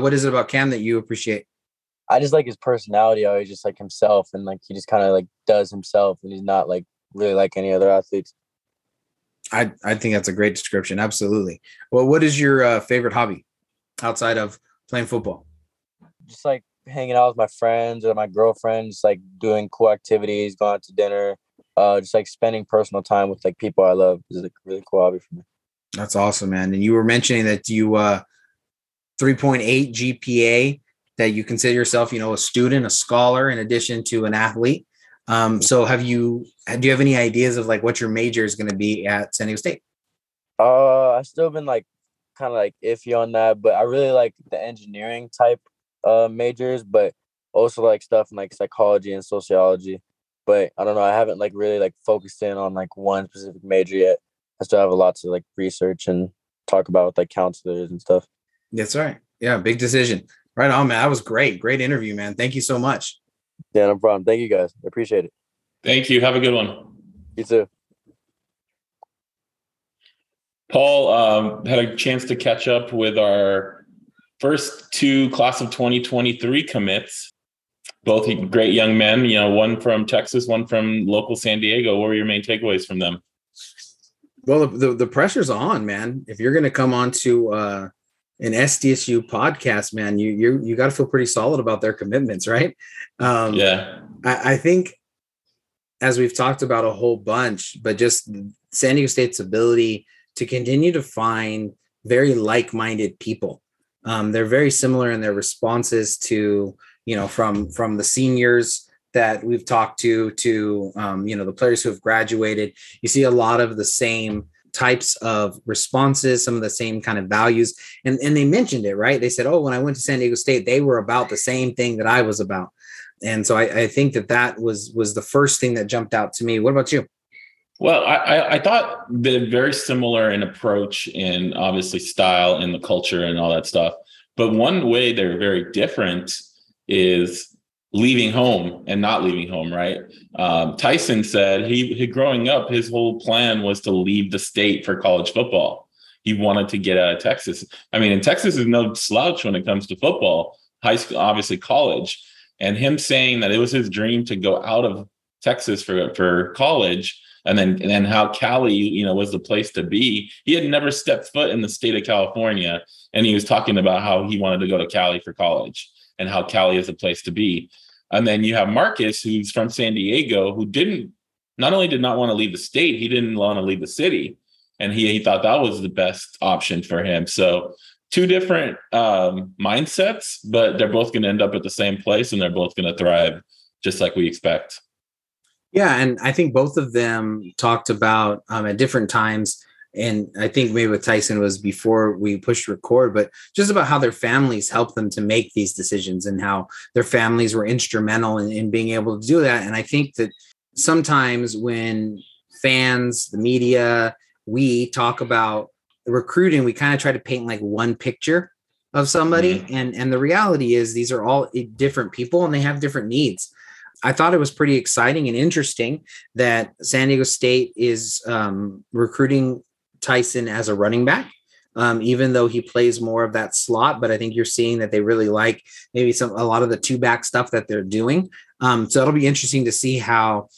What is it about Cam that you appreciate? I just like his personality. Always just like himself, and like he just kind of like does himself, and he's not like really like any other athletes. I think that's a great description. Absolutely. Well, what is your favorite hobby outside of playing football? Just like hanging out with my friends or my girlfriend, just like doing cool activities, going out to dinner, just like spending personal time with like people I love is a really cool hobby for me. That's awesome, man. And you were mentioning that you 3.8 GPA, that you consider yourself, you know, a student, a scholar, in addition to an athlete. So do you have any ideas of like what your major is going to be at San Diego State? I've still been like kind of like iffy on that, but I really like the engineering type majors, but also like stuff in like psychology and sociology. But I don't know, I haven't like really like focused in on like one specific major yet. I still have a lot to like research and talk about with like counselors and stuff. That's right. Yeah. Big decision. Right on, man. That was great. Great interview, man. Thank you so much. Yeah, no problem. Thank you, guys. I appreciate it. Thank you. Have a good one. You too. Paul, had a chance to catch up with our first two class of 2023 commits. Both great young men, you know, one from Texas, one from local San Diego. What were your main takeaways from them? Well, the pressure's on, man. If you're going to come on to an SDSU podcast, man, you got to feel pretty solid about their commitments, right? I think, as we've talked about a whole bunch, but just San Diego State's ability to continue to find very like-minded people. They're very similar in their responses to, you know, from the seniors that we've talked to you know, the players who have graduated. You see a lot of the same types of responses, some of the same kind of values. And they mentioned it, right? They said, oh, when I went to San Diego State, they were about the same thing that I was about. And so I think that was the first thing that jumped out to me. What about you? Well, I thought they're very similar in approach and obviously style and the culture and all that stuff. But one way they're very different is leaving home and not leaving home, right? Tyson said he growing up, his whole plan was to leave the state for college football. He wanted to get out of Texas. I mean, and Texas is no slouch when it comes to football, high school, obviously college. And him saying that it was his dream to go out of Texas for college, and then how Cali, you know, was the place to be. He had never stepped foot in the state of California, and he was talking about how he wanted to go to Cali for college and how Cali is the place to be. And then you have Marcus, who's from San Diego, who not only did not want to leave the state, he didn't want to leave the city. And he thought that was the best option for him. So two different mindsets, but they're both going to end up at the same place, and they're both going to thrive just like we expect. Yeah. And I think both of them talked about at different times. And I think maybe with Tyson was before we pushed record, but just about how their families helped them to make these decisions and how their families were instrumental in being able to do that. And I think that sometimes when fans, the media, we talk about recruiting, we kind of try to paint like one picture of somebody. Mm-hmm. And the reality is these are all different people, and they have different needs. I thought it was pretty exciting and interesting that San Diego State is recruiting Tyson as a running back, even though he plays more of that slot. But I think you're seeing that they really like maybe a lot of the two back stuff that they're doing. So it'll be interesting to see how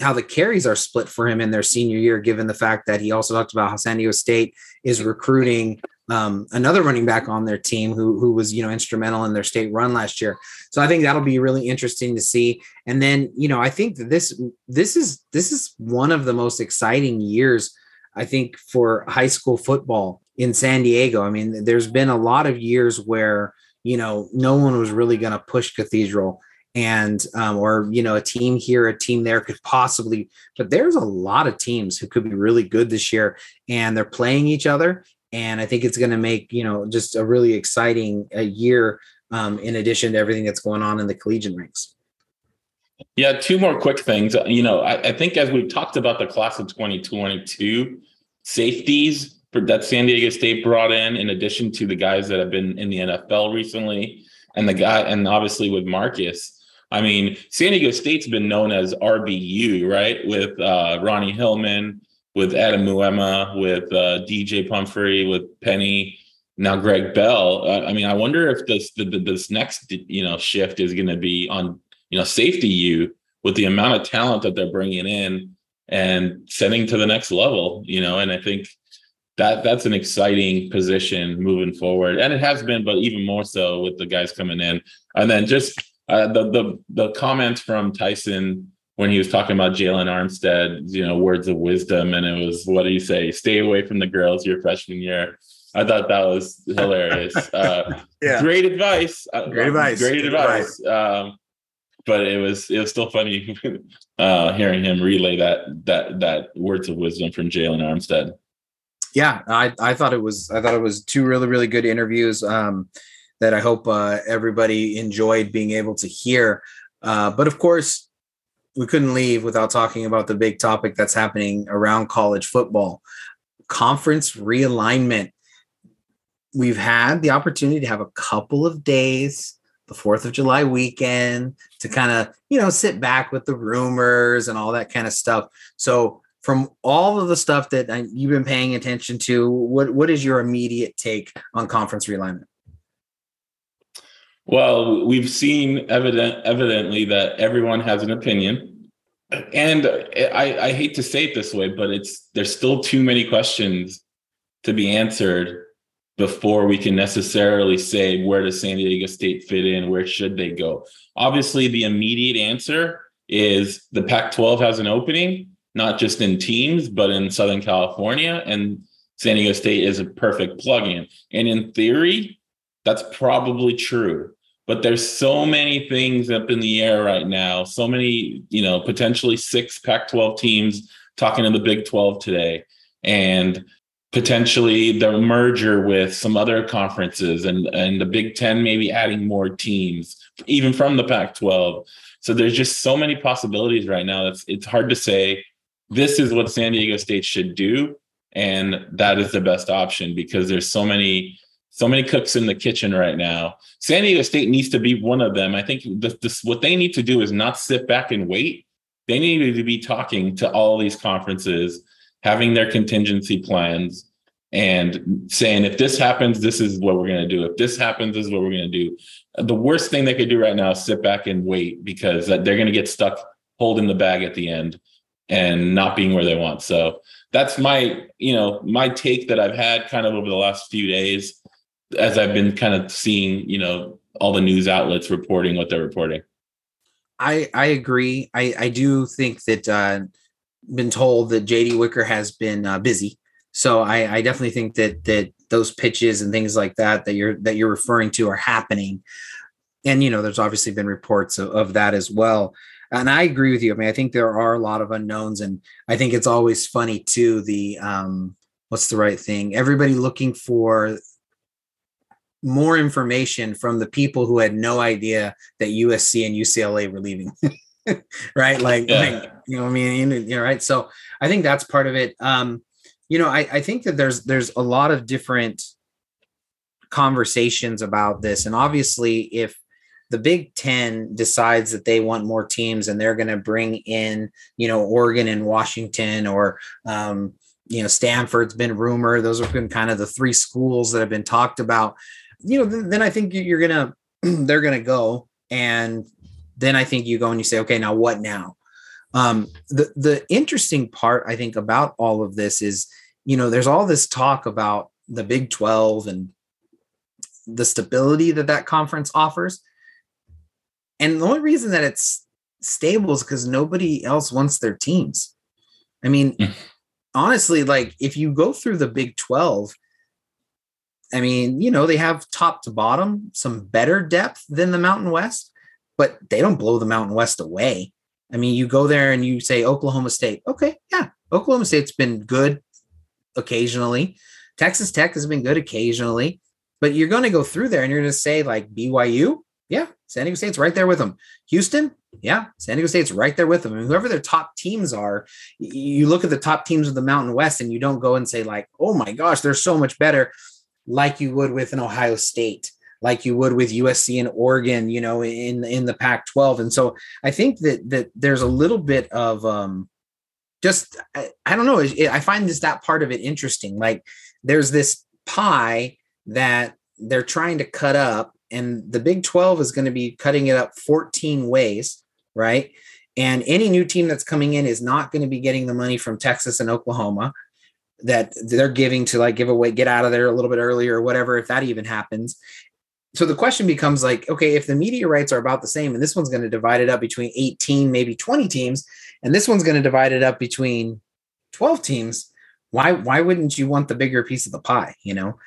the carries are split for him in their senior year, given the fact that he also talked about how San Diego State is recruiting another running back on their team who was, instrumental in their state run last year. So I think that'll be really interesting to see. And then, I think that this is one of the most exciting years, I think, for high school football in San Diego. I mean, there's been a lot of years where, no one was really going to push Cathedral, and a team here, a team there could possibly, but there's a lot of teams who could be really good this year, and they're playing each other. And I think it's going to make, just a really exciting year in addition to everything that's going on in the collegiate ranks. Yeah. Two more quick things. I think as we've talked about the class of 2022 safeties that San Diego State brought in addition to the guys that have been in the NFL recently, and obviously with Marcus, I mean, San Diego State's been known as RBU, right? With Ronnie Hillman, with Adam Muema, with DJ Pumphrey, with Penny, now Greg Bell. I wonder if this next, shift is going to be on, safety U, with the amount of talent that they're bringing in and sending to the next level, and I think that's an exciting position moving forward. And it has been, but even more so with the guys coming in. And then just the comments from Tyson when he was talking about Jalen Armstead, words of wisdom. And it was, what do you say? Stay away from the girls your freshman year. I thought that was hilarious. Yeah. Great advice. Great advice. But it was still funny hearing him relay that words of wisdom from Jalen Armstead. Yeah, I thought it was two really, really good interviews that I hope everybody enjoyed being able to hear. But of course, we couldn't leave without talking about the big topic that's happening around college football: conference realignment. We've had the opportunity to have a couple of days, the 4th of July weekend, to kind of, sit back with the rumors and all that kind of stuff. So from all of the stuff that you've been paying attention to, what is your immediate take on conference realignment? Well, we've seen evidently that everyone has an opinion, and I hate to say it this way, but there's still too many questions to be answered before we can necessarily say, where does San Diego State fit in? Where should they go? Obviously, the immediate answer is the Pac-12 has an opening, not just in teams, but in Southern California, and San Diego State is a perfect plug-in. And in theory, that's probably true, but there's so many things up in the air right now. So many, potentially 6 Pac-12 teams talking to the Big 12 today, and potentially the merger with some other conferences, and the Big 10 maybe adding more teams, even from the Pac-12. So there's just so many possibilities right now. It's hard to say, this is what San Diego State should do, and that is the best option, because there's so many cooks in the kitchen right now. San Diego State needs to be one of them. I think what they need to do is not sit back and wait. They need to be talking to all these conferences, having their contingency plans, and saying, if this happens, this is what we're going to do. If this happens, this is what we're going to do. The worst thing they could do right now is sit back and wait, because they're going to get stuck holding the bag at the end and not being where they want. So that's my, my take that I've had kind of over the last few days, as I've been kind of seeing, all the news outlets reporting what they're reporting. I agree. I do think that been told that JD Wicker has been busy. So I definitely think that those pitches and things like that you're referring to are happening. And, there's obviously been reports of that as well. And I agree with you. I mean, I think there are a lot of unknowns, and I think it's always funny too, what's the right thing? Everybody looking for more information from the people who had no idea that USC and UCLA were leaving. Right. Right. So I think that's part of it. I think that there's a lot of different conversations about this. And obviously, if the Big Ten decides that they want more teams and they're going to bring in, you know, Oregon and Washington, or, you know, Stanford's been rumored. Those have been kind of the three schools that have been talked about. You know, then I think they're going to go. And then I think you go and you say, okay, now what now? The interesting part, I think, about all of this is, you know, there's all this talk about the Big 12 and the stability that that conference offers. And the only reason that it's stable is because nobody else wants their teams. I mean, honestly, like if you go through the Big 12, I mean, you know, they have top to bottom some better depth than the Mountain West, but they don't blow the Mountain West away. I mean, you go there and you say Oklahoma State. Okay, yeah, Oklahoma State's been good occasionally. Texas Tech has been good occasionally. But you're going to go through there and you're going to say like BYU, yeah, San Diego State's right there with them. Houston, yeah, San Diego State's right there with them. And whoever their top teams are, you look at the top teams of the Mountain West and you don't go and say like, oh my gosh, they're so much better, like you would with an Ohio State, like you would with USC and Oregon, you know, in the Pac-12. And so I think that there's a little bit of I don't know. I find that part of it interesting. Like there's this pie that they're trying to cut up, and the Big 12 is going to be cutting it up 14 ways. Right. And any new team that's coming in is not going to be getting the money from Texas and Oklahoma that they're giving to like give away, get out of there a little bit earlier or whatever, if that even happens. So the question becomes like, okay, if the media rights are about the same, and this one's going to divide it up between 18, maybe 20 teams, and this one's going to divide it up between 12 teams, why wouldn't you want the bigger piece of the pie? You know,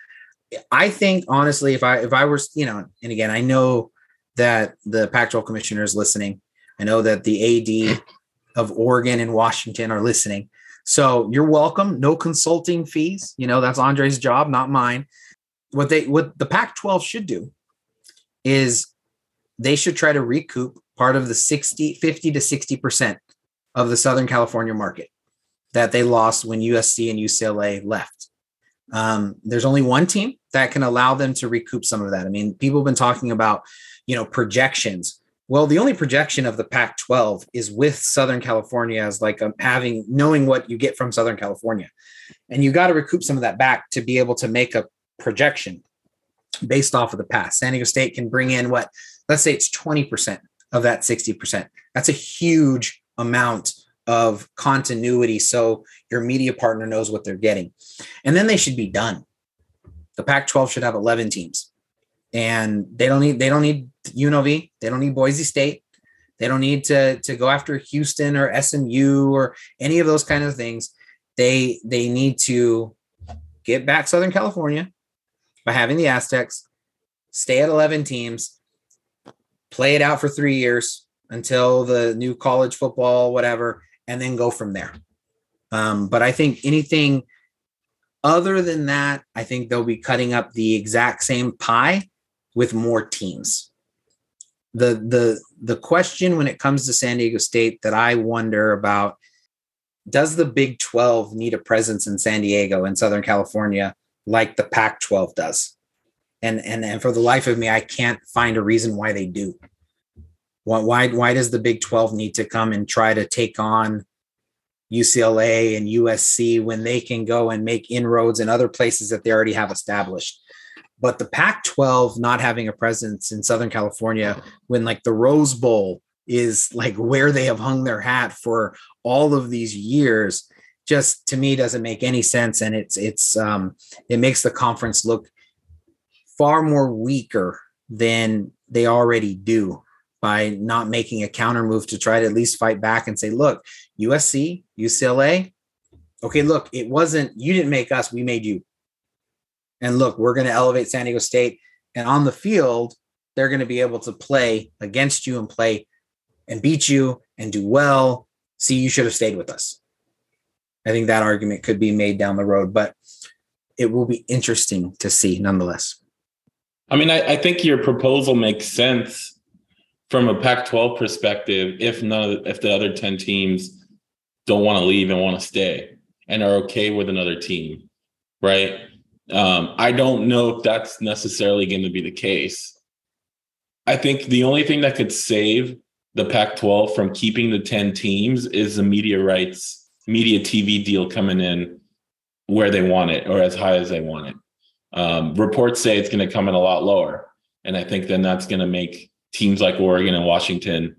I think honestly, if I were, you know, and again, I know that the Pac-12 commissioner is listening. I know that the AD of Oregon and Washington are listening. So you're welcome. No consulting fees. You know, that's Andre's job, not mine. What the Pac-12 should do is they should try to recoup part of the 50 to 60% of the Southern California market that they lost when USC and UCLA left. There's only one team that can allow them to recoup some of that. I mean, people have been talking about, you know, projections. Well, the only projection of the Pac-12 is with Southern California as like knowing what you get from Southern California. And you got to recoup some of that back to be able to make a projection based off of the past. San Diego State can bring in let's say it's 20% of that 60%. That's a huge amount of continuity. So your media partner knows what they're getting. And then they should be done. The Pac-12 should have 11 teams. And they don't need UNLV. They don't need Boise State. They don't need to go after Houston or SMU or any of those kind of things. They need to get back Southern California by having the Aztecs, stay at 11 teams, play it out for 3 years until the new college football, whatever, and then go from there. But I think anything other than that, I think they'll be cutting up the exact same pie with more teams. The question when it comes to San Diego State that I wonder about, does the Big 12 need a presence in San Diego and Southern California like the Pac-12 does? And for the life of me, I can't find a reason why they do. Why does the Big 12 need to come and try to take on UCLA and USC when they can go and make inroads in other places that they already have established? But the Pac-12 not having a presence in Southern California when like the Rose Bowl is like where they have hung their hat for all of these years, just to me doesn't make any sense. And it makes the conference look far more weaker than they already do by not making a counter move to try to at least fight back and say, look, USC, UCLA. Okay. Look, you didn't make us, we made you. And look, we're going to elevate San Diego State, and on the field, they're going to be able to play against you and play and beat you and do well. See, you should have stayed with us. I think that argument could be made down the road, but it will be interesting to see nonetheless. I mean, I think your proposal makes sense from a Pac-12 perspective. If the other 10 teams don't want to leave and want to stay and are okay with another team, right? I don't know if that's necessarily going to be the case. I think the only thing that could save the Pac-12 from keeping the 10 teams is the media rights, media TV deal coming in where they want it or as high as they want it. Reports say it's going to come in a lot lower. And I think then that's going to make teams like Oregon and Washington,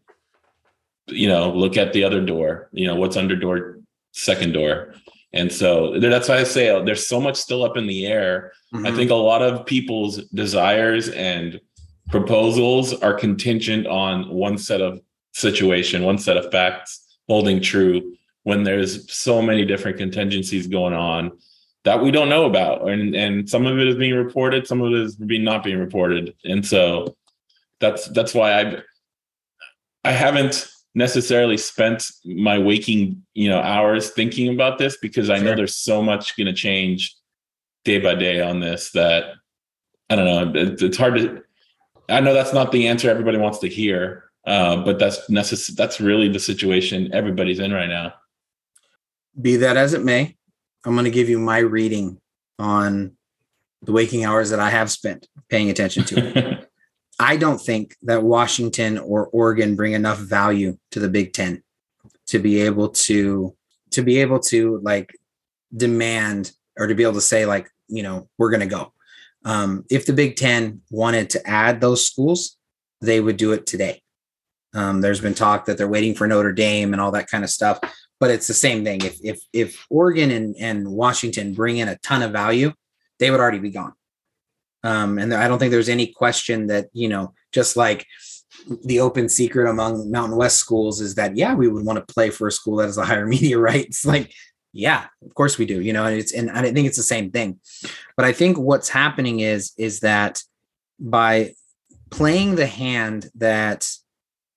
you know, look at the other door, you know, what's under door, second door. And so that's why I say there's so much still up in the air. Mm-hmm. I think a lot of people's desires and proposals are contingent on one set of situation, one set of facts holding true when there's so many different contingencies going on that we don't know about. And some of it is being reported, some of it is not being reported. And so that's why I haven't necessarily spent my waking, you know, hours thinking about this, because I know there's so much going to change day by day on this that I don't know. It's hard to, I know that's not the answer everybody wants to hear, but that's really the situation everybody's in right now. Be that as it may, I'm going to give you my reading on the waking hours that I have spent paying attention to. I don't think that Washington or Oregon bring enough value to the Big Ten to be able to like demand or to be able to say, like, you know, we're going to go. If the Big Ten wanted to add those schools, they would do it today. There's been talk that they're waiting for Notre Dame and all that kind of stuff, but it's the same thing. If Oregon and Washington bring in a ton of value, they would already be gone. And I don't think there's any question that, you know, just like the open secret among Mountain West schools is that, yeah, we would want to play for a school that has a higher media rights. Like, yeah, of course we do, you know, and I think it's the same thing. But I think what's happening is that by playing the hand that,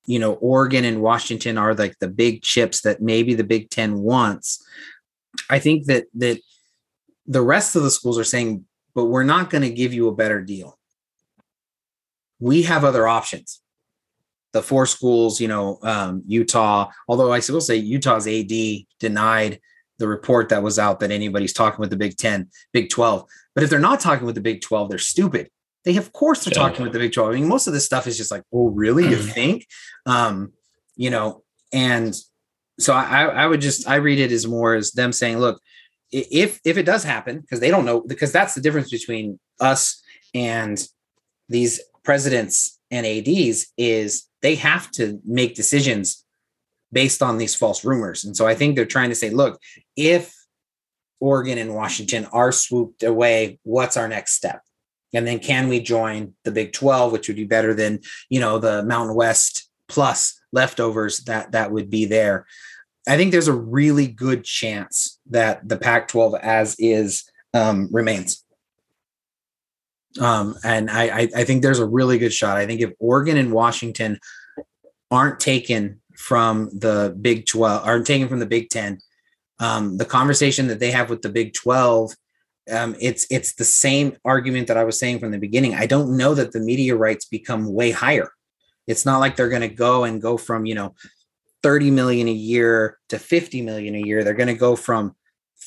you know, Oregon and Washington are like the big chips that maybe the Big Ten wants, I think that the rest of the schools are saying, but we're not going to give you a better deal. We have other options. The four schools, you know, Utah, although I still say Utah's AD denied the report that was out that anybody's talking with the Big 10, Big 12. But if they're not talking with the Big 12, they're stupid. They, of course, they're talking with the Big 12. I mean, most of this stuff is just like, oh, really? You think? You know, and so I read it as more as them saying, look, if it does happen, because they don't know, because that's the difference between us and these presidents and ADs is they have to make decisions based on these false rumors. And so I think they're trying to say, look, if Oregon and Washington are swooped away, what's our next step? And then can we join the Big 12, which would be better than, you know, the Mountain West plus leftovers that would be there. I think there's a really good chance that the Pac-12 as is remains. And I think there's a really good shot. I think if Oregon and Washington aren't taken from the Big 12 or taken from the Big 10. The conversation that they have with the Big 12, it's the same argument that I was saying from the beginning. I don't know that the media rights become way higher. It's not like they're going to go from, you know, 30 million a year to 50 million a year. They're going to go from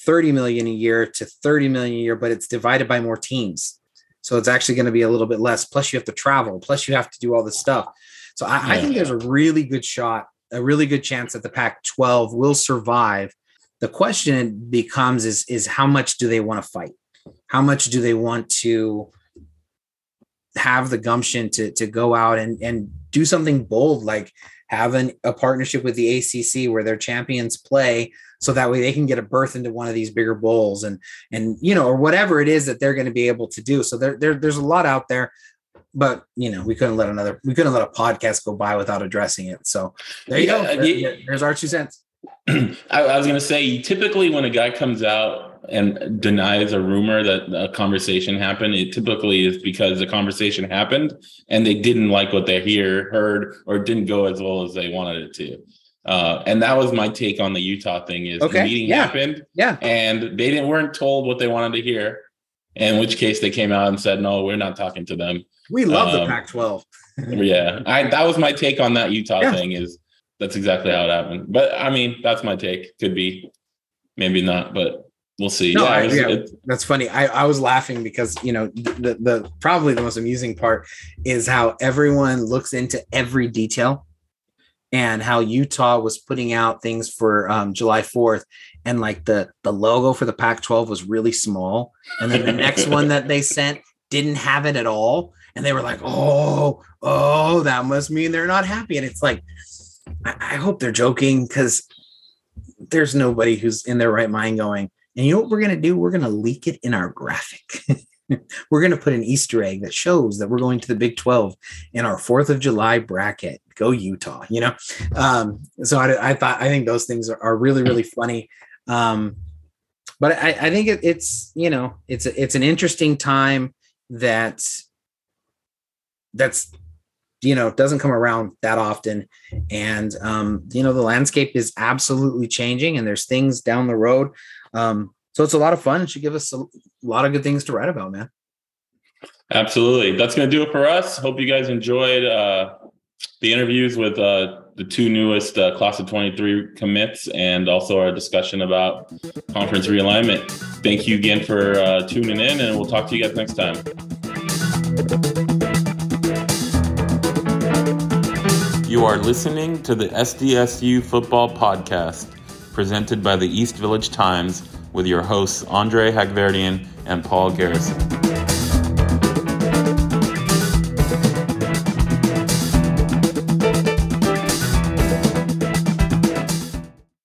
30 million a year to 30 million a year, but it's divided by more teams. So it's actually going to be a little bit less. Plus you have to travel, plus you have to do all this stuff. So I think there's a really good chance that the Pac-12 will survive. The question becomes is how much do they want to fight? How much do they want to have the gumption to go out and do something bold, like have a partnership with the ACC where their champions play so that way they can get a berth into one of these bigger bowls and you know, or whatever it is that they're going to be able to do. So there's a lot out there. But, you know, we couldn't let a podcast go by without addressing it. So there you go. There's our 2 cents. I was going to say, typically when a guy comes out and denies a rumor that a conversation happened, it typically is because the conversation happened and they didn't like what they heard, or didn't go as well as they wanted it to. And that was my take on the Utah thing is the meeting happened and they weren't told what they wanted to hear. In which case they came out and said, no, we're not talking to them. We love the Pac-12. That was my take on that Utah thing is that's exactly how it happened. But I mean, that's my take. Could be, maybe not, but we'll see. No, that's funny. I was laughing because, you know, the probably the most amusing part is how everyone looks into every detail and how Utah was putting out things for July 4th. And like the logo for the Pac-12 was really small. And then the next one that they sent didn't have it at all. And they were like, oh, that must mean they're not happy. And it's like, I hope they're joking, because there's nobody who's in their right mind going, and you know what we're going to do? We're going to leak it in our graphic. We're going to put an Easter egg that shows that we're going to the Big 12 in our 4th of July bracket. Go Utah, you know? So I think those things are really, really funny. But I think it's, you know, it's an interesting time that's, you know, doesn't come around that often. And, you know, the landscape is absolutely changing and there's things down the road. So it's a lot of fun. It should give us a lot of good things to write about, man. Absolutely. That's going to do it for us. Hope you guys enjoyed the interviews with the two newest class of 23 commits and also our discussion about conference realignment. Thank you again for tuning in, and we'll talk to you guys next time. You are listening to the SDSU Football Podcast, presented by the East Village Times, with your hosts Andre Hagverdian and Paul Garrison.